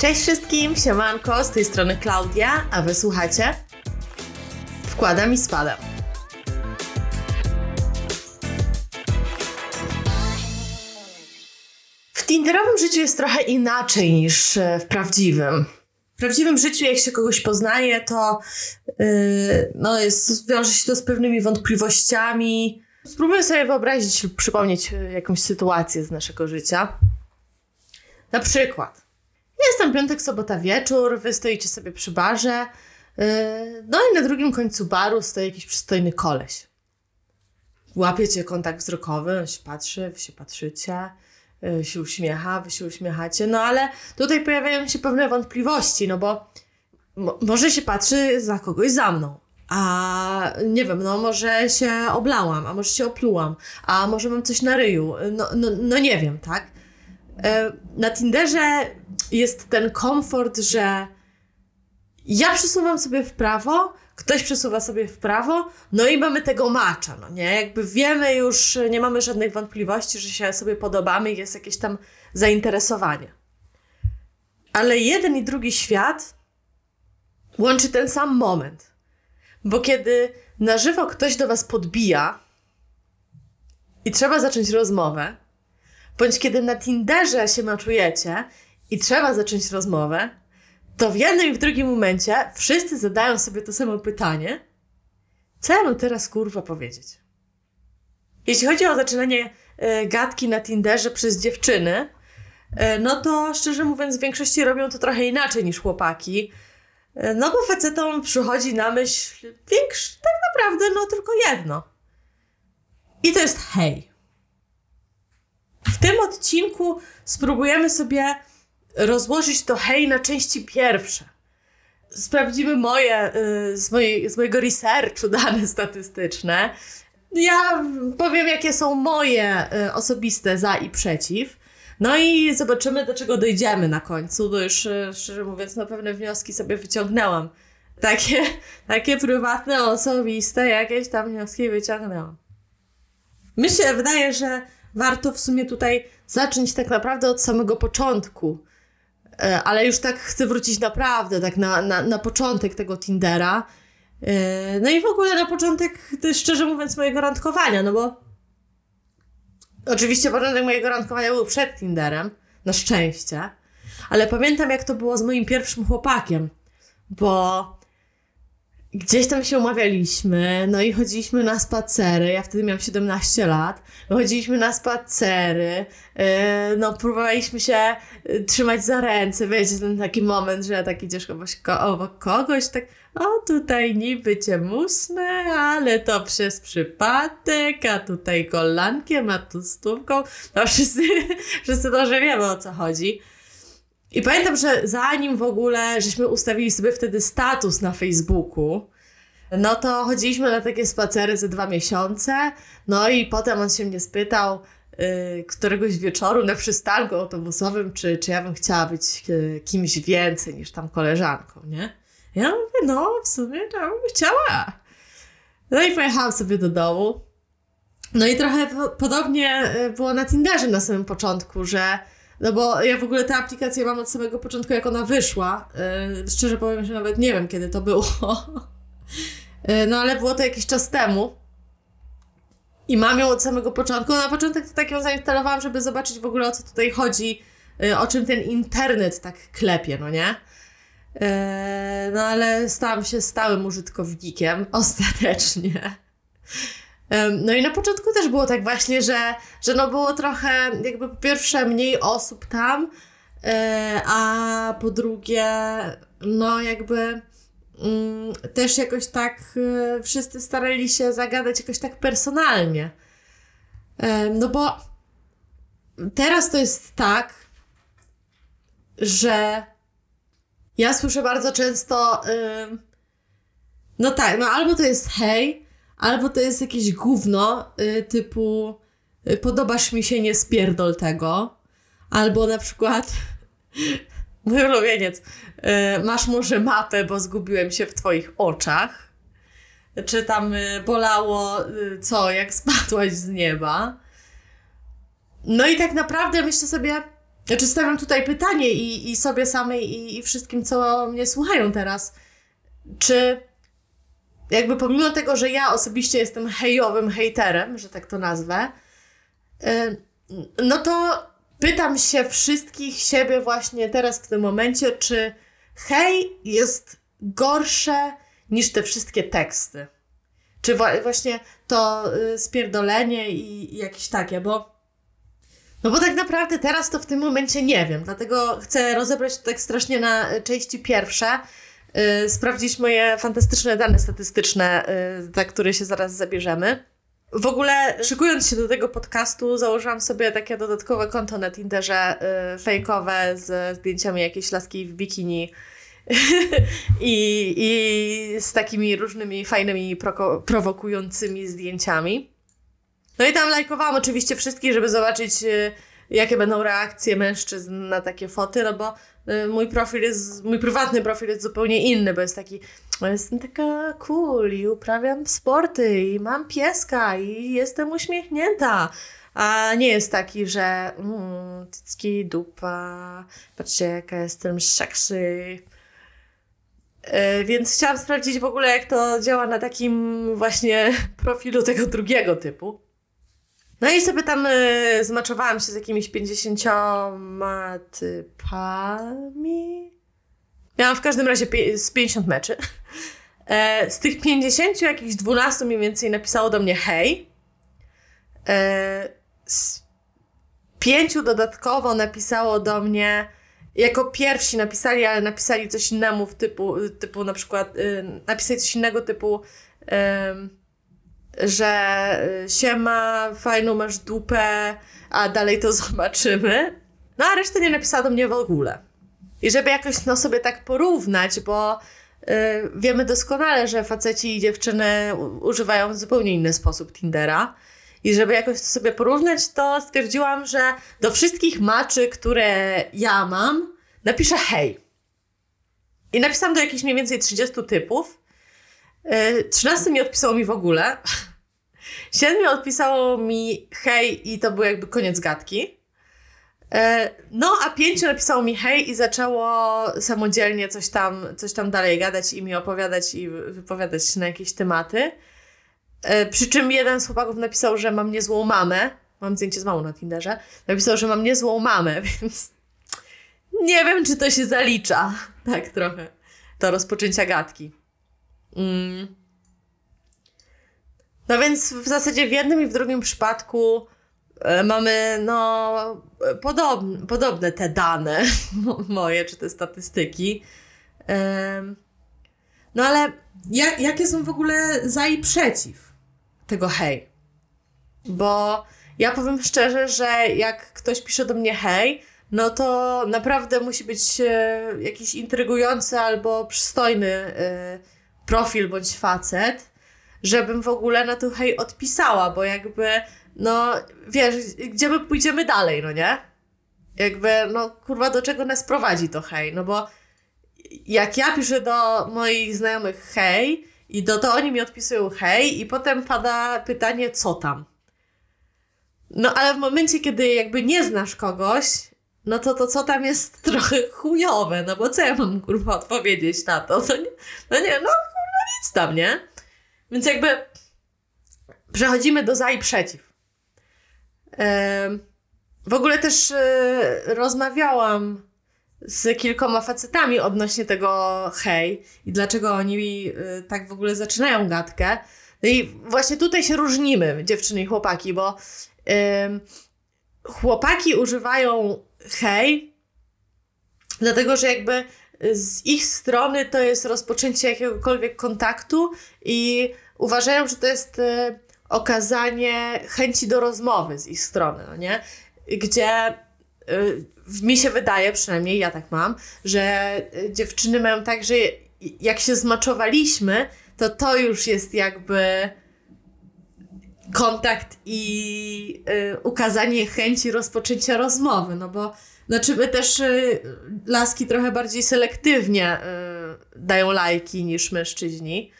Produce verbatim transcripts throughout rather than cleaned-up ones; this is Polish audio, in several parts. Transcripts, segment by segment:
Cześć wszystkim, siemanko, z tej strony Klaudia, a wy słuchacie Wkładam i Spadam. W tinderowym życiu jest trochę inaczej niż w prawdziwym. W prawdziwym życiu, jak się kogoś poznaje, to yy, no jest, wiąże się to z pewnymi wątpliwościami. Spróbuję sobie wyobrazić lub przypomnieć jakąś sytuację z naszego życia. Na przykład, jest tam piątek, sobota, wieczór, wy stoicie sobie przy barze, yy, no i na drugim końcu baru stoi jakiś przystojny koleś. Łapiecie kontakt wzrokowy, on się patrzy, wy się patrzycie, yy, się uśmiecha, wy się uśmiechacie, no ale tutaj pojawiają się pewne wątpliwości, no bo mo- może się patrzy za kogoś za mną. A nie wiem, no może się oblałam, a może się oplułam, a może mam coś na ryju, no, no, no nie wiem, tak? Na Tinderze jest ten komfort, że ja przesuwam sobie w prawo, ktoś przesuwa sobie w prawo, no i mamy tego matcha, no nie? Jakby wiemy już, nie mamy żadnych wątpliwości, że się sobie podobamy i jest jakieś tam zainteresowanie. Ale jeden i drugi świat łączy ten sam moment. Bo kiedy na żywo ktoś do was podbija i trzeba zacząć rozmowę, bądź kiedy na Tinderze się maczujecie i trzeba zacząć rozmowę, to w jednym i w drugim momencie wszyscy zadają sobie to samo pytanie, co ja mam teraz kurwa powiedzieć? Jeśli chodzi o zaczynanie y, gadki na Tinderze przez dziewczyny, y, no to szczerze mówiąc w większości robią to trochę inaczej niż chłopaki. No bo facetom przychodzi na myśl większy, tak naprawdę no tylko jedno. I to jest hej. W tym odcinku spróbujemy sobie rozłożyć to hej na części pierwsze. Sprawdzimy moje, z, mojej, z mojego researchu dane statystyczne. Ja powiem, jakie są moje osobiste za i przeciw. No i zobaczymy, do czego dojdziemy na końcu, bo już szczerze mówiąc no pewne wnioski sobie wyciągnęłam. Takie, takie prywatne, osobiste jakieś tam wnioski wyciągnęłam. Mi się wydaje, że warto w sumie tutaj zacząć tak naprawdę od samego początku. Ale już tak chcę wrócić naprawdę, tak na, na, na początek tego Tindera. No i w ogóle na początek, szczerze mówiąc, mojego randkowania, no bo oczywiście początek mojego randkowania był przed Tinderem, na szczęście, ale pamiętam, jak to było z moim pierwszym chłopakiem, bo gdzieś tam się umawialiśmy, no i chodziliśmy na spacery, ja wtedy miałam siedemnaście lat, chodziliśmy na spacery, yy, no próbowaliśmy się trzymać za ręce, wiecie, ten taki moment, że tak idziesz ko- obok kogoś, tak o tutaj niby cię musnę, ale to przez przypadek, a tutaj kolankiem, a tu stópką, no wszyscy, wszyscy dobrze wiemy, o co chodzi. I pamiętam, że zanim w ogóle żeśmy ustawili sobie wtedy status na Facebooku, no to chodziliśmy na takie spacery ze dwa miesiące, no i potem on się mnie spytał y, któregoś wieczoru na przystanku autobusowym, czy, czy ja bym chciała być y, kimś więcej niż tam koleżanką, nie? Ja mówię, no w sumie to bym chciała. No i pojechałam sobie do domu. No i trochę po- podobnie było na Tinderze na samym początku, że no bo ja w ogóle tę aplikację mam od samego początku, jak ona wyszła. Yy, szczerze powiem, że nawet nie wiem, kiedy to było. yy, no ale było to jakiś czas temu. I mam ją od samego początku. Na początek to tak ją zainstalowałam, żeby zobaczyć w ogóle, o co tutaj chodzi. Yy, o czym ten internet tak klepie, no nie? Yy, no ale stałam się stałym użytkownikiem. Ostatecznie. No i na początku też było tak właśnie, że, że no było trochę jakby po pierwsze mniej osób tam, a po drugie no jakby też jakoś tak wszyscy starali się zagadać jakoś tak personalnie. No bo teraz to jest tak, że ja słyszę bardzo często no tak, no albo to jest hej, albo to jest jakieś gówno y, typu y, podobasz mi się, nie spierdol tego. Albo na przykład mój ulubieniec, y, masz może mapę, bo zgubiłem się w twoich oczach. Czy tam y, bolało y, co, jak spadłaś z nieba. No i tak naprawdę myślę sobie, Znaczy stawiam tutaj pytanie i, i sobie samej i, i wszystkim, co mnie słuchają teraz. Czy jakby pomimo tego, że ja osobiście jestem hejowym hejterem, że tak to nazwę, no to pytam się wszystkich siebie właśnie teraz w tym momencie, czy hej jest gorsze niż te wszystkie teksty. Czy właśnie to spierdolenie i, i jakieś takie, bo no bo tak naprawdę teraz to w tym momencie nie wiem, dlatego chcę rozebrać to tak strasznie na części pierwsze, yy, sprawdzić moje fantastyczne dane statystyczne, yy, za które się zaraz zabierzemy. W ogóle szykując się do tego podcastu założyłam sobie takie dodatkowe konto na Tinderze yy, fejkowe z zdjęciami jakiejś laski w bikini I, i z takimi różnymi fajnymi proko- prowokującymi zdjęciami. No i tam lajkowałam oczywiście wszystkich, żeby zobaczyć, y, jakie będą reakcje mężczyzn na takie foty, no bo y, mój profil jest, mój prywatny profil jest zupełnie inny, bo jest taki, jestem taka cool i uprawiam sporty i mam pieska i jestem uśmiechnięta. A nie jest taki, że mm, tycki, dupa, patrzcie jaka jestem sexy. Yy, więc chciałam sprawdzić w ogóle, jak to działa na takim właśnie profilu tego drugiego typu. No i sobie tam yy, zmaczowałam się z jakimiś pięćdziesięcioma typami. Miałam w każdym razie pie- z pięćdziesięciu meczy. Yy, z tych pięćdziesięciu jakichś dwunastu mniej więcej napisało do mnie hej. Yy, z pięciu dodatkowo napisało do mnie... Jako pierwsi napisali, ale napisali coś innemu w typu, typu na przykład, y, napisali coś innego typu, y, że siema, fajną masz dupę, a dalej to zobaczymy. No a reszta nie napisała do mnie w ogóle. I żeby jakoś no, sobie tak porównać, bo y, wiemy doskonale, że faceci i dziewczyny używają w zupełnie inny sposób Tindera. I żeby jakoś to sobie porównać, to stwierdziłam, że do wszystkich maczy, które ja mam, napiszę hej. I napisałam do jakichś mniej więcej trzydziestu typów. trzynastu nie odpisało mi w ogóle. siedmiu odpisało mi hej i to był jakby koniec gadki. No a pięciu napisało mi hej i zaczęło samodzielnie coś tam, coś tam dalej gadać i mi opowiadać i wypowiadać się na jakieś tematy. Przy czym jeden z chłopaków napisał, że mam niezłą mamę. Mam zdjęcie z mamą na Tinderze. Napisał, że mam niezłą mamę, więc nie wiem, czy to się zalicza. Tak trochę. Do rozpoczęcia gadki. Mm. No więc w zasadzie w jednym i w drugim przypadku mamy no podobne, podobne te dane moje, czy te statystyki. No ale ja, jakie są w ogóle za i przeciw tego hej? Bo ja powiem szczerze, że jak ktoś pisze do mnie hej, no to naprawdę musi być e, jakiś intrygujący albo przystojny e, profil bądź facet, żebym w ogóle na to hej odpisała, bo jakby, no wiesz, gdzie my pójdziemy dalej, no nie? Jakby, no kurwa, do czego nas prowadzi to hej? No bo jak ja piszę do moich znajomych hej, i do to oni mi odpisują hej i potem pada pytanie, co tam. No ale w momencie, kiedy jakby nie znasz kogoś, no to to co tam jest trochę chujowe, no bo co ja mam kurwa odpowiedzieć na to? No nie, no, nie, no kurwa nic tam, nie? Więc jakby przechodzimy do za i przeciw. Yy, w ogóle też yy, rozmawiałam z kilkoma facetami odnośnie tego hej i dlaczego oni y, tak w ogóle zaczynają gadkę. No i właśnie tutaj się różnimy, dziewczyny i chłopaki, bo y, chłopaki używają hej, dlatego że jakby z ich strony to jest rozpoczęcie jakiegokolwiek kontaktu i uważają, że to jest y, okazanie chęci do rozmowy z ich strony, no nie? Gdzie y, mi się wydaje, przynajmniej ja tak mam, że dziewczyny mają tak, że jak się zmaczowaliśmy, to to już jest jakby kontakt i y, ukazanie chęci rozpoczęcia rozmowy, no bo znaczy my też y, laski trochę bardziej selektywnie y, dają lajki niż mężczyźni,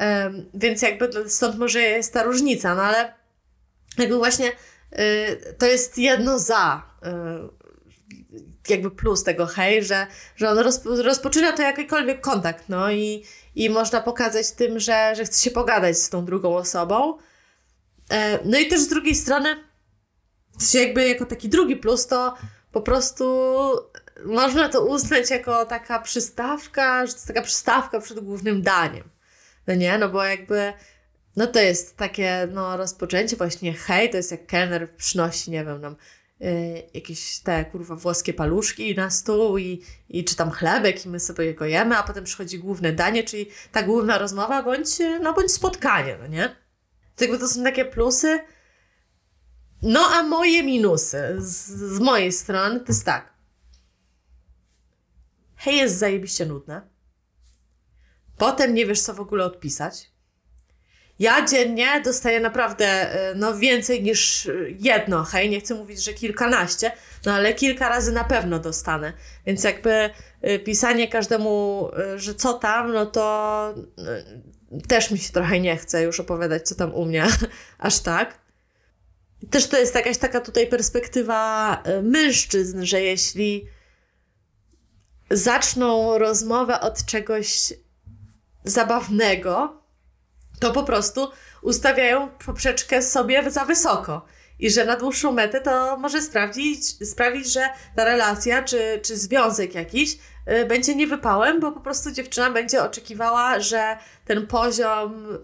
y, więc jakby stąd może jest ta różnica, no ale jakby właśnie to jest jedno za jakby plus tego hej, że, że on rozpo, rozpoczyna to jakikolwiek kontakt, no i, i można pokazać tym, że, że chce się pogadać z tą drugą osobą. No i też z drugiej strony jakby jako taki drugi plus to po prostu można to uznać jako taka przystawka, że to jest taka przystawka przed głównym daniem. No nie, no bo jakby no to jest takie no rozpoczęcie właśnie hej, to jest jak kelner przynosi, nie wiem, nam y, jakieś te kurwa włoskie paluszki na stół i, i czy tam chlebek i my sobie go jemy, a potem przychodzi główne danie, czyli ta główna rozmowa bądź, no bądź spotkanie, no nie? To jakby to są takie plusy. No a moje minusy z, z mojej strony to jest tak. Hej jest zajebiście nudne. Potem nie wiesz, co w ogóle odpisać. Ja dziennie dostaję naprawdę no, więcej niż jedno hej, nie chcę mówić, że kilkanaście, no ale kilka razy na pewno dostanę. Więc jakby pisanie każdemu, że co tam, no to też mi się trochę nie chce już opowiadać, co tam u mnie, aż tak. Też to jest jakaś taka tutaj perspektywa mężczyzn, że jeśli zaczną rozmowę od czegoś zabawnego, to po prostu ustawiają poprzeczkę sobie za wysoko i że na dłuższą metę to może sprawdzić, sprawić, że ta relacja czy, czy związek jakiś y, będzie niewypałem, bo po prostu dziewczyna będzie oczekiwała, że ten poziom y,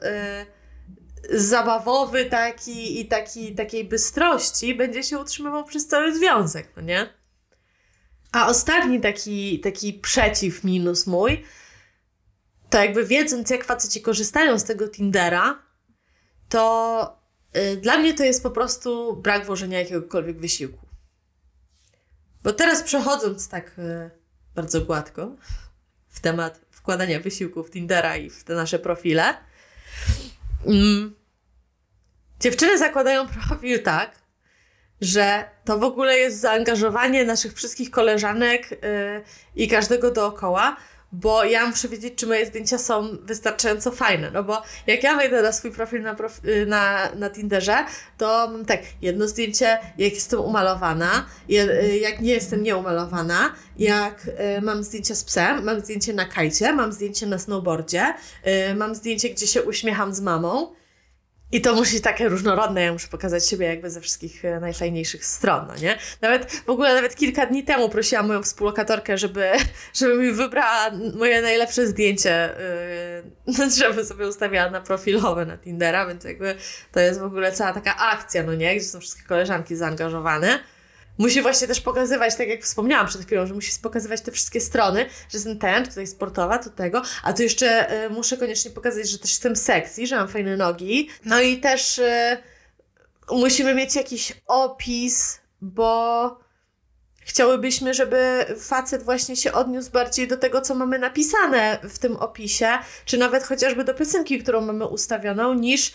zabawowy taki i taki, takiej bystrości będzie się utrzymywał przez cały związek, no nie? A ostatni taki, taki przeciw minus mój to jakby wiedząc, jak faceci korzystają z tego Tindera, to y, dla mnie to jest po prostu brak włożenia jakiegokolwiek wysiłku. Bo teraz przechodząc tak y, bardzo gładko w temat wkładania wysiłku w Tindera i w te nasze profile, y, dziewczyny zakładają profil tak, że to w ogóle jest zaangażowanie naszych wszystkich koleżanek y, i każdego dookoła, bo ja muszę wiedzieć, czy moje zdjęcia są wystarczająco fajne, no bo jak ja wejdę na swój profil na, profi- na, na Tinderze, to mam tak, jedno zdjęcie, jak jestem umalowana, jak nie jestem nieumalowana, jak y, mam zdjęcia z psem, mam zdjęcie na kajcie, mam zdjęcie na snowboardzie, y, mam zdjęcie, gdzie się uśmiecham z mamą i to musi być takie różnorodne, ja muszę pokazać siebie jakby ze wszystkich najfajniejszych stron, no nie? Nawet w ogóle nawet kilka dni temu prosiłam moją współlokatorkę, żeby, żeby mi wybrała moje najlepsze zdjęcie, yy, żeby sobie ustawiała na profilowe na Tindera, więc jakby to jest w ogóle cała taka akcja, no nie? Gdzie są wszystkie koleżanki zaangażowane. Musi właśnie też pokazywać, tak jak wspomniałam przed chwilą, że musi pokazywać te wszystkie strony, że jestem ten, tutaj sportowa, to tego, a tu jeszcze y, muszę koniecznie pokazać, że też jestem sexy, że mam fajne nogi. No i też y, musimy mieć jakiś opis, bo chciałybyśmy, żeby facet właśnie się odniósł bardziej do tego, co mamy napisane w tym opisie, czy nawet chociażby do piosenki, którą mamy ustawioną, niż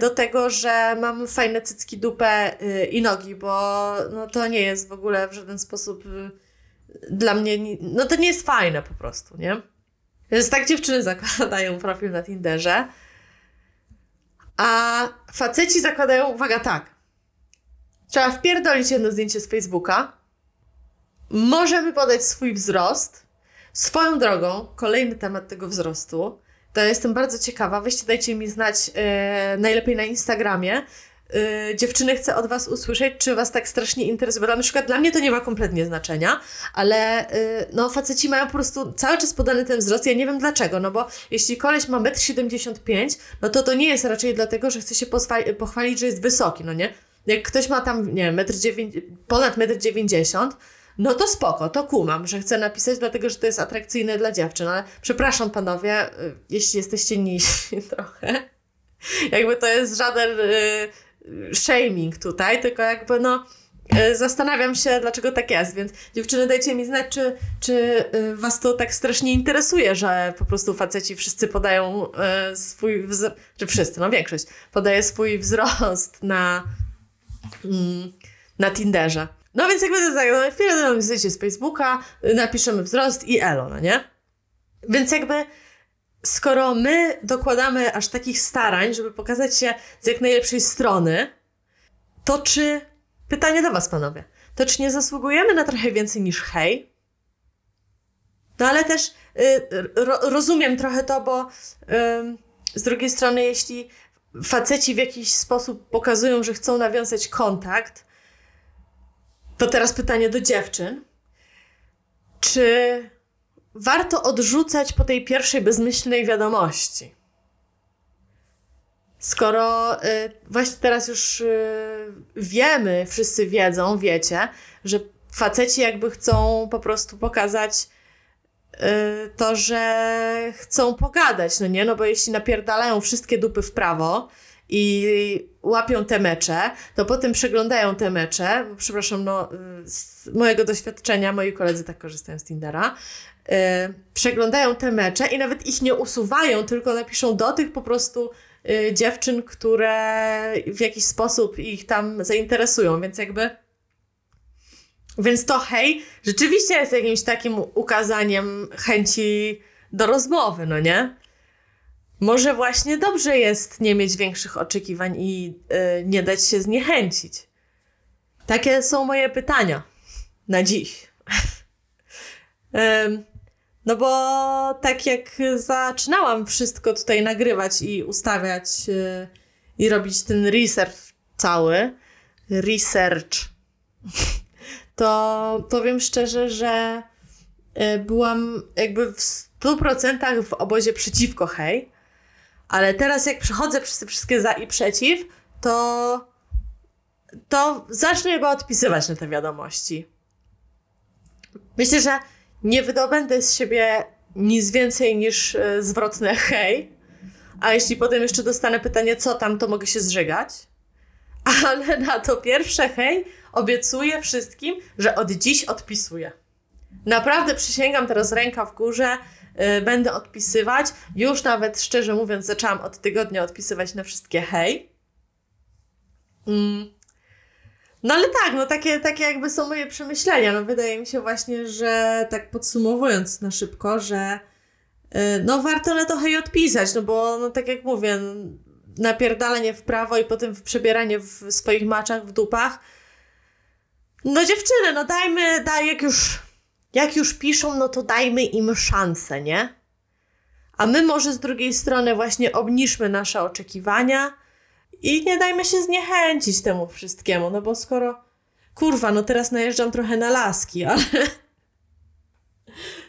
do tego, że mam fajne cycki, dupę i nogi, bo no to nie jest w ogóle w żaden sposób dla mnie, no to nie jest fajne po prostu, nie? Więc tak dziewczyny zakładają profil na Tinderze, a faceci zakładają, uwaga, tak, trzeba wpierdolić jedno zdjęcie z Facebooka, możemy podać swój wzrost. Swoją drogą, kolejny temat tego wzrostu, to jestem bardzo ciekawa, weźcie dajcie mi znać e, najlepiej na Instagramie. E, dziewczyny, chcę od was usłyszeć, czy was tak strasznie interesuje, bo na przykład dla mnie to nie ma kompletnie znaczenia, ale e, no faceci mają po prostu cały czas podany ten wzrost, ja nie wiem dlaczego, no bo jeśli koleś ma metr siedemdziesiąt pięć, no to to nie jest raczej dlatego, że chce się poswa- pochwalić, że jest wysoki, no nie? Jak ktoś ma tam, nie wiem, metr dziewię- ponad metr dziewięćdziesiąt, no to spoko, to kumam, że chcę napisać, dlatego że to jest atrakcyjne dla dziewczyn, ale przepraszam panowie, jeśli jesteście niżsi trochę, jakby to jest żaden y, shaming tutaj, tylko jakby no y, zastanawiam się, dlaczego tak jest, więc dziewczyny dajcie mi znać, czy, czy y, was to tak strasznie interesuje, że po prostu faceci wszyscy podają y, swój wzrost, czy wszyscy, no większość, podaje swój wzrost na, mm, na Tinderze. No więc jakby to tak, no wpierdolę zdjęcie z Facebooka, napiszemy wzrost i elo, no nie? Więc jakby skoro my dokładamy aż takich starań, żeby pokazać się z jak najlepszej strony, to czy Pytanie do was, panowie. To czy nie zasługujemy na trochę więcej niż hej? No ale też y, ro, rozumiem trochę to, bo y, z drugiej strony, jeśli faceci w jakiś sposób pokazują, że chcą nawiązać kontakt, to teraz pytanie do dziewczyn. Czy warto odrzucać po tej pierwszej bezmyślnej wiadomości? Skoro y, właśnie teraz już y, wiemy, wszyscy wiedzą, wiecie, że faceci jakby chcą po prostu pokazać y, to, że chcą pogadać, no nie? No bo jeśli napierdalają wszystkie dupy w prawo i łapią te mecze, to potem przeglądają te mecze, bo, przepraszam, no z mojego doświadczenia, moi koledzy tak korzystają z Tindera, y, przeglądają te mecze i nawet ich nie usuwają, tylko napiszą do tych po prostu dziewczyn, które w jakiś sposób ich tam zainteresują, więc jakby więc to hej rzeczywiście jest jakimś takim ukazaniem chęci do rozmowy, no nie? Może właśnie dobrze jest nie mieć większych oczekiwań i yy, nie dać się zniechęcić. Takie są moje pytania na dziś. yy. No bo tak jak zaczynałam wszystko tutaj nagrywać i ustawiać yy, i robić ten research cały, research, to powiem szczerze, że yy, byłam jakby w stu procentach w obozie przeciwko hej, ale teraz jak przechodzę przez te wszystkie za i przeciw, to, to zacznę chyba odpisywać na te wiadomości. Myślę, że nie wydobędę z siebie nic więcej niż y, zwrotne hej, a jeśli potem jeszcze dostanę pytanie co tam, to mogę się zżygać, ale na to pierwsze hej obiecuję wszystkim, że od dziś odpisuję. Naprawdę przysięgam, teraz ręka w górze, y, będę odpisywać, już nawet szczerze mówiąc zaczęłam od tygodnia odpisywać na wszystkie hej. Mm. No ale tak, no takie, takie jakby są moje przemyślenia. No wydaje mi się właśnie, że tak podsumowując na szybko, że yy, no warto na to hej odpisać, no bo no tak jak mówię, napierdalanie w prawo i potem przebieranie w swoich maczach, w dupach. No dziewczyny, no dajmy, daj, jak już, jak już piszą, no to dajmy im szansę, nie? A my może z drugiej strony właśnie obniżmy nasze oczekiwania i nie dajmy się zniechęcić temu wszystkiemu, no bo skoro... Kurwa, no teraz najeżdżam trochę na laski, ale...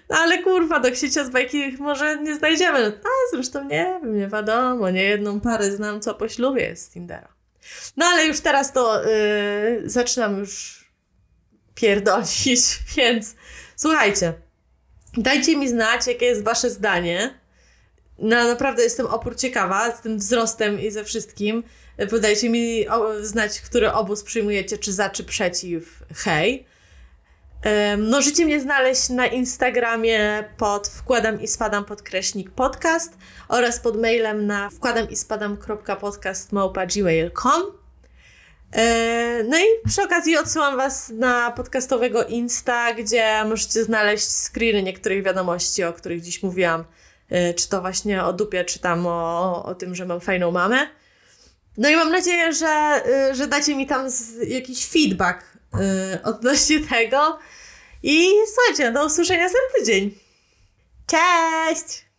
No ale kurwa, do księcia z bajki może nie znajdziemy. No, a zresztą nie wiem, nie wiadomo, nie jedną parę znam, co po ślubie z Tindera. No ale już teraz to yy, zaczynam już pierdolić, więc słuchajcie, dajcie mi znać, jakie jest wasze zdanie. No naprawdę jestem opór ciekawa z tym wzrostem i ze wszystkim. Podajcie mi o, znać, który obóz przyjmujecie, czy za, czy przeciw hej. Um, możecie mnie znaleźć na Instagramie pod wkładam i spadam podkreśnik podcast oraz pod mailem na wkładam i spadam kropka podcast małpa gmail kropka com. um, No i przy okazji odsyłam was na podcastowego Insta, gdzie możecie znaleźć screeny niektórych wiadomości, o których dziś mówiłam. Czy to właśnie o dupie, czy tam o, o tym, że mam fajną mamę. No i mam nadzieję, że, że dacie mi tam z, jakiś feedback y, odnośnie tego. I słuchajcie, do usłyszenia za tydzień. Cześć!